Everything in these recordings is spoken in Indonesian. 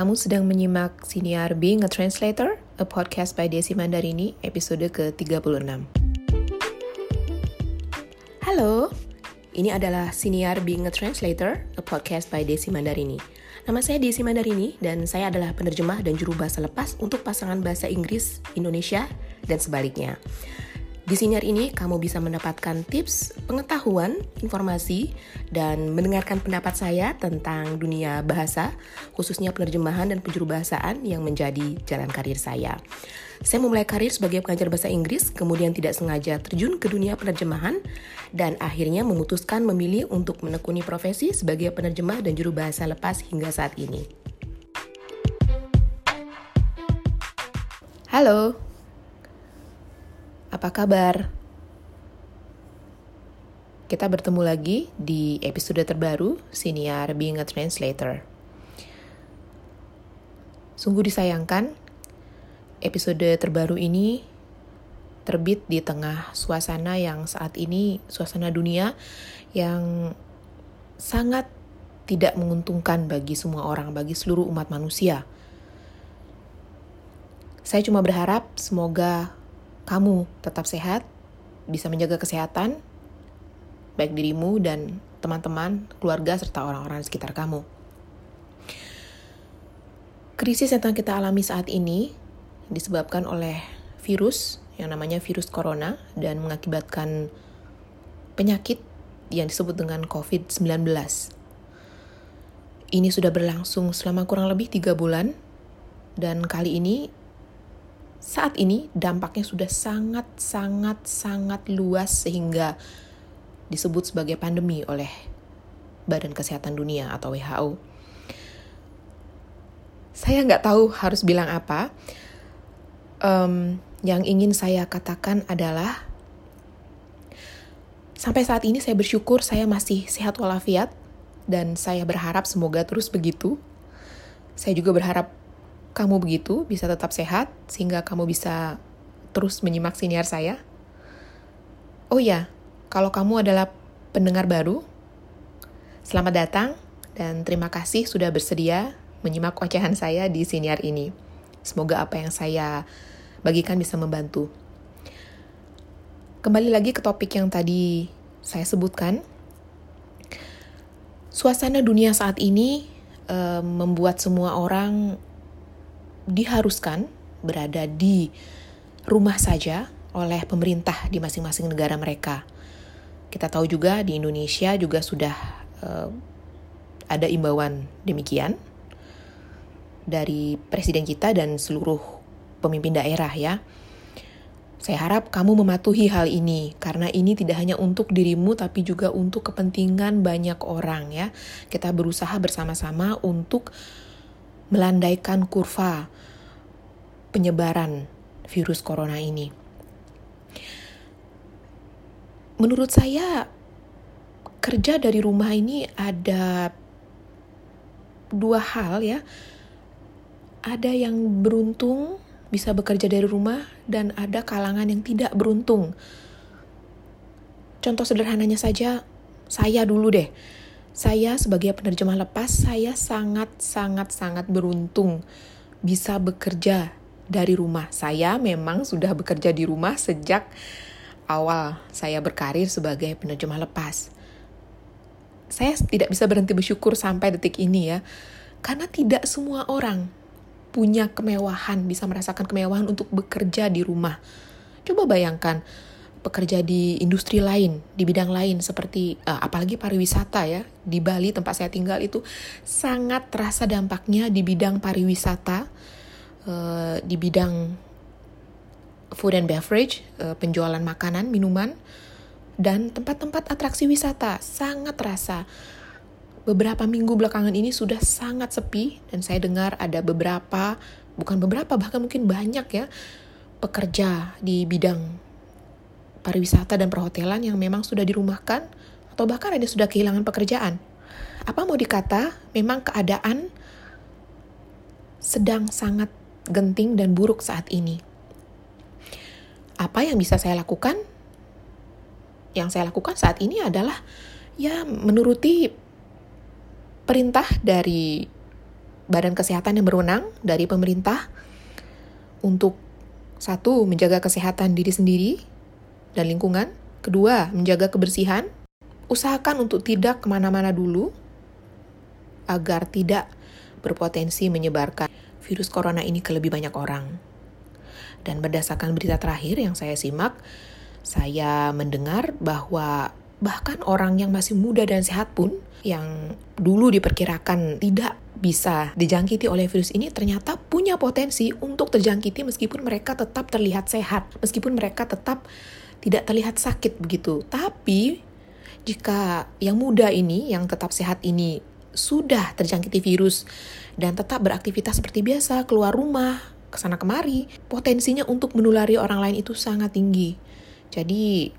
Kamu sedang menyimak siniar Being a Translator, a podcast by Desi Mandarini, episode ke-36. Halo, ini adalah siniar Being a Translator, a podcast by Desi Mandarini. Nama saya Desi Mandarini dan saya adalah penerjemah dan juru bahasa lepas untuk pasangan bahasa Inggris, Indonesia, dan sebaliknya. Di siniar ini, kamu bisa mendapatkan tips, pengetahuan, informasi, dan mendengarkan pendapat saya tentang dunia bahasa, khususnya penerjemahan dan penjurubahasaan yang menjadi jalan karir saya. Saya memulai karir sebagai pengajar bahasa Inggris, kemudian tidak sengaja terjun ke dunia penerjemahan, dan akhirnya memutuskan memilih untuk menekuni profesi sebagai penerjemah dan juru bahasa lepas hingga saat ini. Halo! Apa kabar? Kita bertemu lagi di episode terbaru siniar Being a Translator. Sungguh disayangkan, episode terbaru ini terbit di tengah suasana yang saat ini, suasana dunia yang sangat tidak menguntungkan bagi semua orang, bagi seluruh umat manusia. Saya cuma berharap semoga kamu tetap sehat, bisa menjaga kesehatan, baik dirimu dan teman-teman, keluarga, serta orang-orang sekitar kamu. Krisis yang kita alami saat ini disebabkan oleh virus yang namanya virus corona dan mengakibatkan penyakit yang disebut dengan COVID-19. Ini sudah berlangsung selama kurang lebih 3 bulan dan saat ini dampaknya sudah sangat luas sehingga disebut sebagai pandemi oleh Badan Kesehatan Dunia atau WHO. Saya nggak tahu harus bilang apa. Yang ingin saya katakan adalah sampai saat ini saya bersyukur saya masih sehat walafiat dan saya berharap semoga terus begitu. Saya juga berharap kamu begitu, bisa tetap sehat, sehingga kamu bisa terus menyimak siniar saya. Oh ya, kalau kamu adalah pendengar baru, selamat datang dan terima kasih sudah bersedia menyimak ocehan saya di siniar ini. Semoga apa yang saya bagikan bisa membantu. Kembali lagi ke topik yang tadi saya sebutkan. Suasana dunia saat ini membuat semua orang diharuskan berada di rumah saja oleh pemerintah di masing-masing negara mereka. Kita tahu juga di Indonesia juga sudah ada imbauan demikian dari presiden kita dan seluruh pemimpin daerah ya. Saya harap kamu mematuhi hal ini karena ini tidak hanya untuk dirimu tapi juga untuk kepentingan banyak orang ya. Kita berusaha bersama-sama untuk melandaikan kurva penyebaran virus corona ini. Menurut saya, kerja dari rumah ini ada dua hal ya. Ada yang beruntung bisa bekerja dari rumah dan ada kalangan yang tidak beruntung. Contoh sederhananya saja, saya dulu deh. Saya sebagai penerjemah lepas, saya sangat beruntung bisa bekerja dari rumah. Saya memang sudah bekerja di rumah sejak awal saya berkarir sebagai penerjemah lepas. Saya tidak bisa berhenti bersyukur sampai detik ini ya, karena tidak semua orang punya kemewahan, bisa merasakan kemewahan untuk bekerja di rumah. Coba bayangkan, pekerja di industri lain, di bidang lain seperti apalagi pariwisata ya. Di Bali tempat saya tinggal itu sangat terasa dampaknya di bidang pariwisata, di bidang food and beverage, penjualan makanan, minuman, dan tempat-tempat atraksi wisata sangat terasa. Beberapa minggu belakangan ini sudah sangat sepi dan saya dengar ada bahkan mungkin banyak ya pekerja di bidang pariwisata dan perhotelan yang memang sudah dirumahkan atau bahkan ada sudah kehilangan pekerjaan. Apa mau dikata, memang keadaan sedang sangat genting dan buruk saat ini. Apa yang bisa saya lakukan? Yang saya lakukan saat ini adalah menuruti perintah dari badan kesehatan yang berwenang dari pemerintah untuk satu, menjaga kesehatan diri sendiri dan lingkungan. Kedua, menjaga kebersihan. Usahakan untuk tidak kemana-mana dulu agar tidak berpotensi menyebarkan virus corona ini ke lebih banyak orang. Dan berdasarkan berita terakhir yang saya simak, saya mendengar bahwa bahkan orang yang masih muda dan sehat pun, yang dulu diperkirakan tidak bisa dijangkiti oleh virus ini, ternyata punya potensi untuk terjangkiti meskipun mereka tetap terlihat sehat, meskipun mereka tetap tidak terlihat sakit begitu. Tapi jika yang muda ini, yang tetap sehat ini, sudah terjangkiti virus dan tetap beraktivitas seperti biasa, keluar rumah, kesana kemari, potensinya untuk menulari orang lain itu sangat tinggi. Jadi,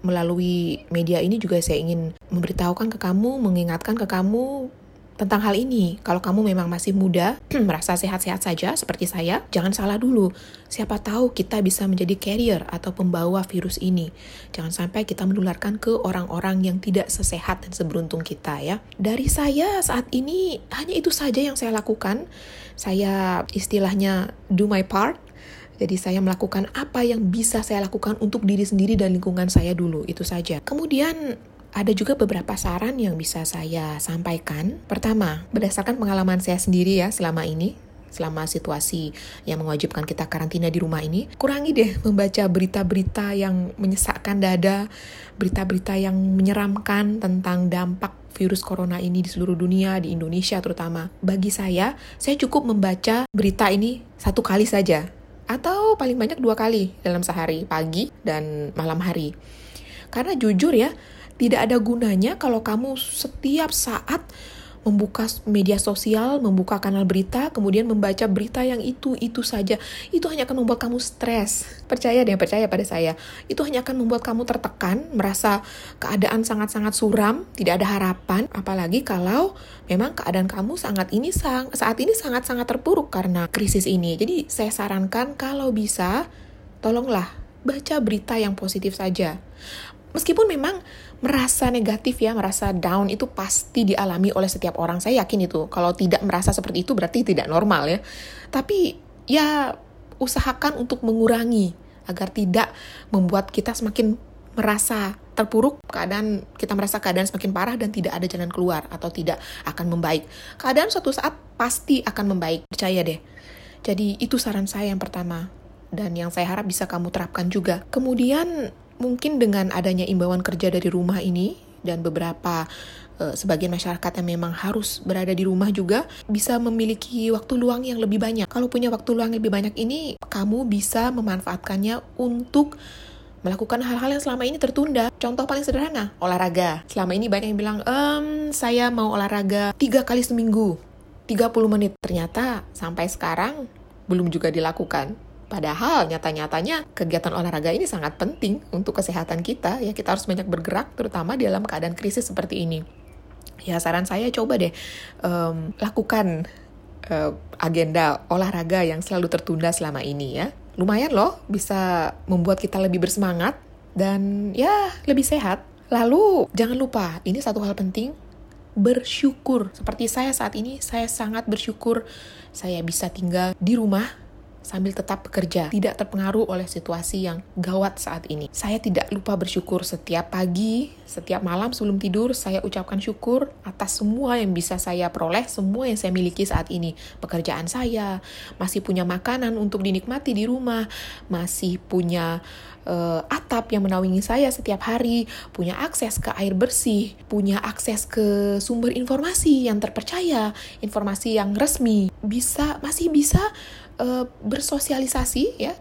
melalui media ini juga saya ingin memberitahukan ke kamu, mengingatkan ke kamu tentang hal ini. Kalau kamu memang masih muda, merasa sehat-sehat saja seperti saya, jangan salah dulu. Siapa tahu kita bisa menjadi carrier atau pembawa virus ini. Jangan sampai kita menularkan ke orang-orang yang tidak sesehat dan seberuntung kita ya. Dari saya saat ini, hanya itu saja yang saya lakukan. Saya istilahnya do my part. Jadi saya melakukan apa yang bisa saya lakukan untuk diri sendiri dan lingkungan saya dulu, itu saja. Kemudian ada juga beberapa saran yang bisa saya sampaikan. Pertama, berdasarkan pengalaman saya sendiri ya selama ini, selama situasi yang mewajibkan kita karantina di rumah ini, kurangi deh membaca berita-berita yang menyesakkan dada, berita-berita yang menyeramkan tentang dampak virus corona ini di seluruh dunia, di Indonesia terutama. Bagi saya cukup membaca berita ini 1 kali saja, atau paling banyak 2 kali dalam sehari, pagi dan malam hari. Karena jujur ya, tidak ada gunanya kalau kamu setiap saat membuka media sosial, membuka kanal berita, kemudian membaca berita yang itu saja. Itu hanya akan membuat kamu stres. Percaya deh, percaya pada saya. Itu hanya akan membuat kamu tertekan, merasa keadaan sangat-sangat suram, tidak ada harapan. Apalagi kalau memang keadaan kamu saat ini sangat-sangat terpuruk karena krisis ini. Jadi saya sarankan kalau bisa, tolonglah baca berita yang positif saja. Meskipun memang merasa negatif ya, merasa down itu pasti dialami oleh setiap orang. Saya yakin itu. Kalau tidak merasa seperti itu berarti tidak normal ya. Tapi ya usahakan untuk mengurangi agar tidak membuat kita semakin merasa terpuruk, kita merasa keadaan semakin parah dan tidak ada jalan keluar atau tidak akan membaik. Keadaan suatu saat pasti akan membaik, percaya deh. Jadi itu saran saya yang pertama dan yang saya harap bisa kamu terapkan juga. Kemudian mungkin dengan adanya imbauan kerja dari rumah ini dan beberapa sebagian masyarakat yang memang harus berada di rumah juga bisa memiliki waktu luang yang lebih banyak. Kalau punya waktu luang yang lebih banyak ini, kamu bisa memanfaatkannya untuk melakukan hal-hal yang selama ini tertunda. Contoh paling sederhana, olahraga. Selama ini banyak yang bilang, saya mau olahraga 3 kali seminggu, 30 menit. Ternyata sampai sekarang belum juga dilakukan. Padahal nyata-nyatanya kegiatan olahraga ini sangat penting untuk kesehatan kita. Ya, kita harus banyak bergerak terutama di dalam keadaan krisis seperti ini. Ya, saran saya coba deh lakukan agenda olahraga yang selalu tertunda selama ini ya. Lumayan loh, bisa membuat kita lebih bersemangat dan ya lebih sehat. Lalu jangan lupa, ini satu hal penting, bersyukur. Seperti saya saat ini, saya sangat bersyukur saya bisa tinggal di rumah sambil tetap bekerja, tidak terpengaruh oleh situasi yang gawat saat ini. Saya tidak lupa bersyukur setiap pagi, setiap malam sebelum tidur, saya ucapkan syukur atas semua yang bisa saya peroleh, semua yang saya miliki saat ini. Pekerjaan saya, masih punya makanan untuk dinikmati di rumah, masih punya atap yang menaungi saya setiap hari, punya akses ke air bersih, punya akses ke sumber informasi yang terpercaya, informasi yang resmi, masih bisa bersosialisasi ya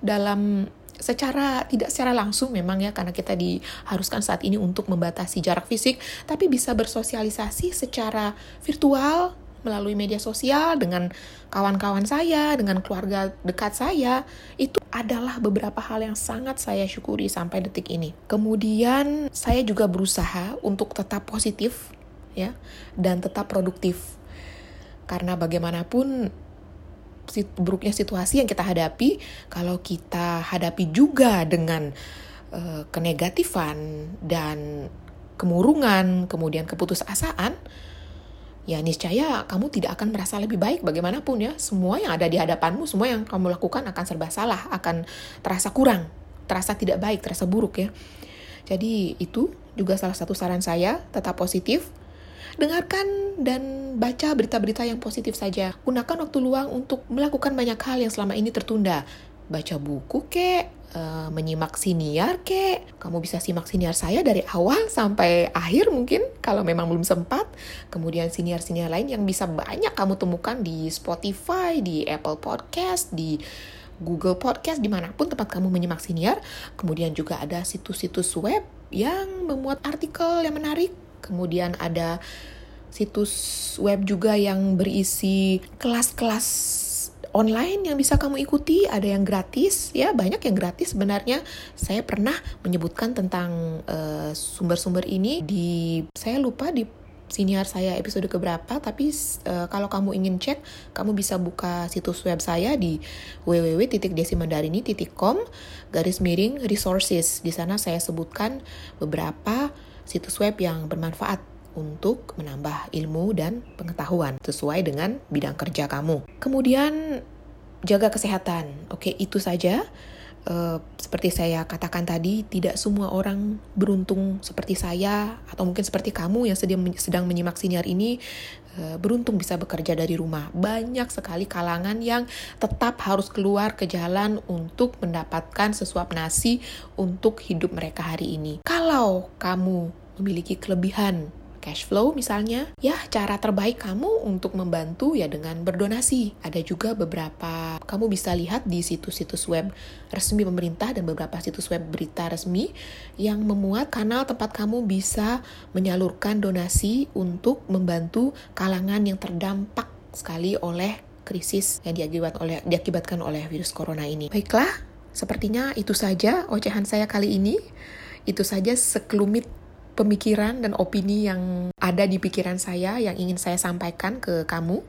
secara langsung memang ya, karena kita diharuskan saat ini untuk membatasi jarak fisik, tapi bisa bersosialisasi secara virtual melalui media sosial dengan kawan-kawan saya, dengan keluarga dekat saya. Itu adalah beberapa hal yang sangat saya syukuri sampai detik ini. Kemudian saya juga berusaha untuk tetap positif ya dan tetap produktif, karena bagaimanapun buruknya situasi yang kita hadapi, kalau kita hadapi juga dengan kenegatifan dan kemurungan, kemudian keputusasaan, ya niscaya kamu tidak akan merasa lebih baik bagaimanapun ya. Semua yang ada di hadapanmu, semua yang kamu lakukan akan serba salah, akan terasa kurang, terasa tidak baik, terasa buruk ya. Jadi itu juga salah satu saran saya, tetap positif. Dengarkan dan baca berita-berita yang positif saja. Gunakan waktu luang untuk melakukan banyak hal yang selama ini tertunda. Baca buku kek, menyimak siniar kek. Kamu bisa simak siniar saya dari awal sampai akhir mungkin, kalau memang belum sempat. Kemudian siniar-siniar lain yang bisa banyak kamu temukan di Spotify, di Apple Podcast, di Google Podcast, dimanapun tempat kamu menyimak siniar. Kemudian juga ada situs-situs web yang memuat artikel yang menarik. Kemudian ada situs web juga yang berisi kelas-kelas online yang bisa kamu ikuti, ada yang gratis ya, banyak yang gratis sebenarnya. Saya pernah menyebutkan tentang sumber-sumber ini di, saya lupa di siniar saya episode keberapa, tapi kalau kamu ingin cek, kamu bisa buka situs web saya di www.desimandarini.com/resources. Di sana saya sebutkan beberapa situs web yang bermanfaat untuk menambah ilmu dan pengetahuan sesuai dengan bidang kerja kamu. Kemudian jaga kesehatan. Oke, itu saja. Seperti saya katakan tadi, tidak semua orang beruntung seperti saya atau mungkin seperti kamu yang sedang menyimak siniar ini beruntung bisa bekerja dari rumah. Banyak sekali kalangan yang tetap harus keluar ke jalan untuk mendapatkan sesuap nasi untuk hidup mereka hari ini. Kalau kamu memiliki kelebihan cash flow misalnya, ya cara terbaik kamu untuk membantu ya dengan berdonasi. Ada juga beberapa, kamu bisa lihat di situs-situs web resmi pemerintah dan beberapa situs web berita resmi yang memuat kanal tempat kamu bisa menyalurkan donasi untuk membantu kalangan yang terdampak sekali oleh krisis yang diakibatkan oleh virus corona ini. Baiklah, sepertinya itu saja ocehan saya kali ini. Itu saja sekelumit pemikiran dan opini yang ada di pikiran saya yang ingin saya sampaikan ke kamu.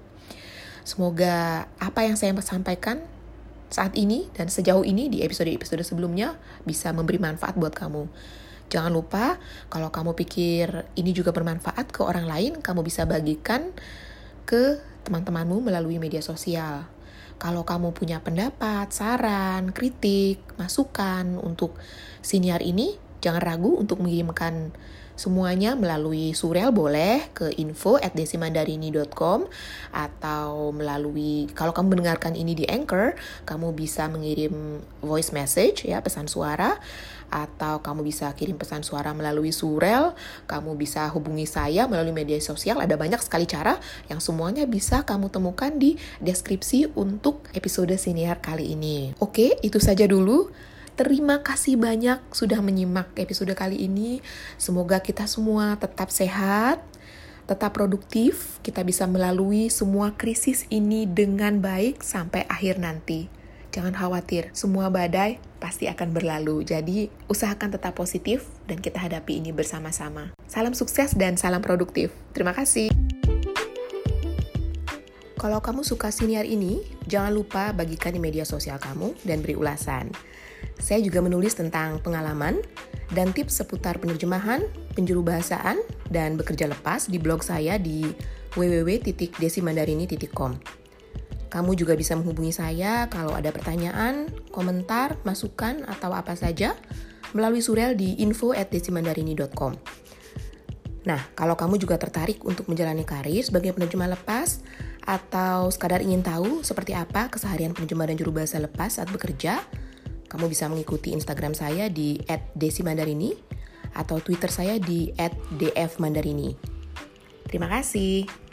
Semoga apa yang saya sampaikan saat ini dan sejauh ini di episode-episode sebelumnya bisa memberi manfaat buat kamu. Jangan lupa, kalau kamu pikir ini juga bermanfaat ke orang lain, kamu bisa bagikan ke teman-temanmu melalui media sosial. Kalau kamu punya pendapat, saran, kritik, masukan untuk siniar ini, jangan ragu untuk mengirimkan semuanya melalui surel, boleh ke info@desimandarini.com atau melalui, kalau kamu mendengarkan ini di Anchor, kamu bisa mengirim voice message ya, pesan suara, atau kamu bisa kirim pesan suara melalui surel, kamu bisa hubungi saya melalui media sosial. Ada banyak sekali cara yang semuanya bisa kamu temukan di deskripsi untuk episode siniar kali ini. Oke, itu saja dulu. Terima kasih banyak sudah menyimak episode kali ini. Semoga kita semua tetap sehat, tetap produktif. Kita bisa melalui semua krisis ini dengan baik sampai akhir nanti. Jangan khawatir, semua badai pasti akan berlalu. Jadi, usahakan tetap positif dan kita hadapi ini bersama-sama. Salam sukses dan salam produktif. Terima kasih. Kalau kamu suka siniar ini, jangan lupa bagikan di media sosial kamu dan beri ulasan. Saya juga menulis tentang pengalaman dan tips seputar penerjemahan, penjurubahasaan, dan bekerja lepas di blog saya di www.desimandarini.com. Kamu juga bisa menghubungi saya kalau ada pertanyaan, komentar, masukan, atau apa saja melalui surel di info@desimandarini.com. Nah, kalau kamu juga tertarik untuk menjalani karir sebagai penerjemah lepas atau sekadar ingin tahu seperti apa keseharian penerjemah dan juru bahasa lepas saat bekerja, kamu bisa mengikuti Instagram saya di @desimandarini atau Twitter saya di @dfmandarini. Terima kasih.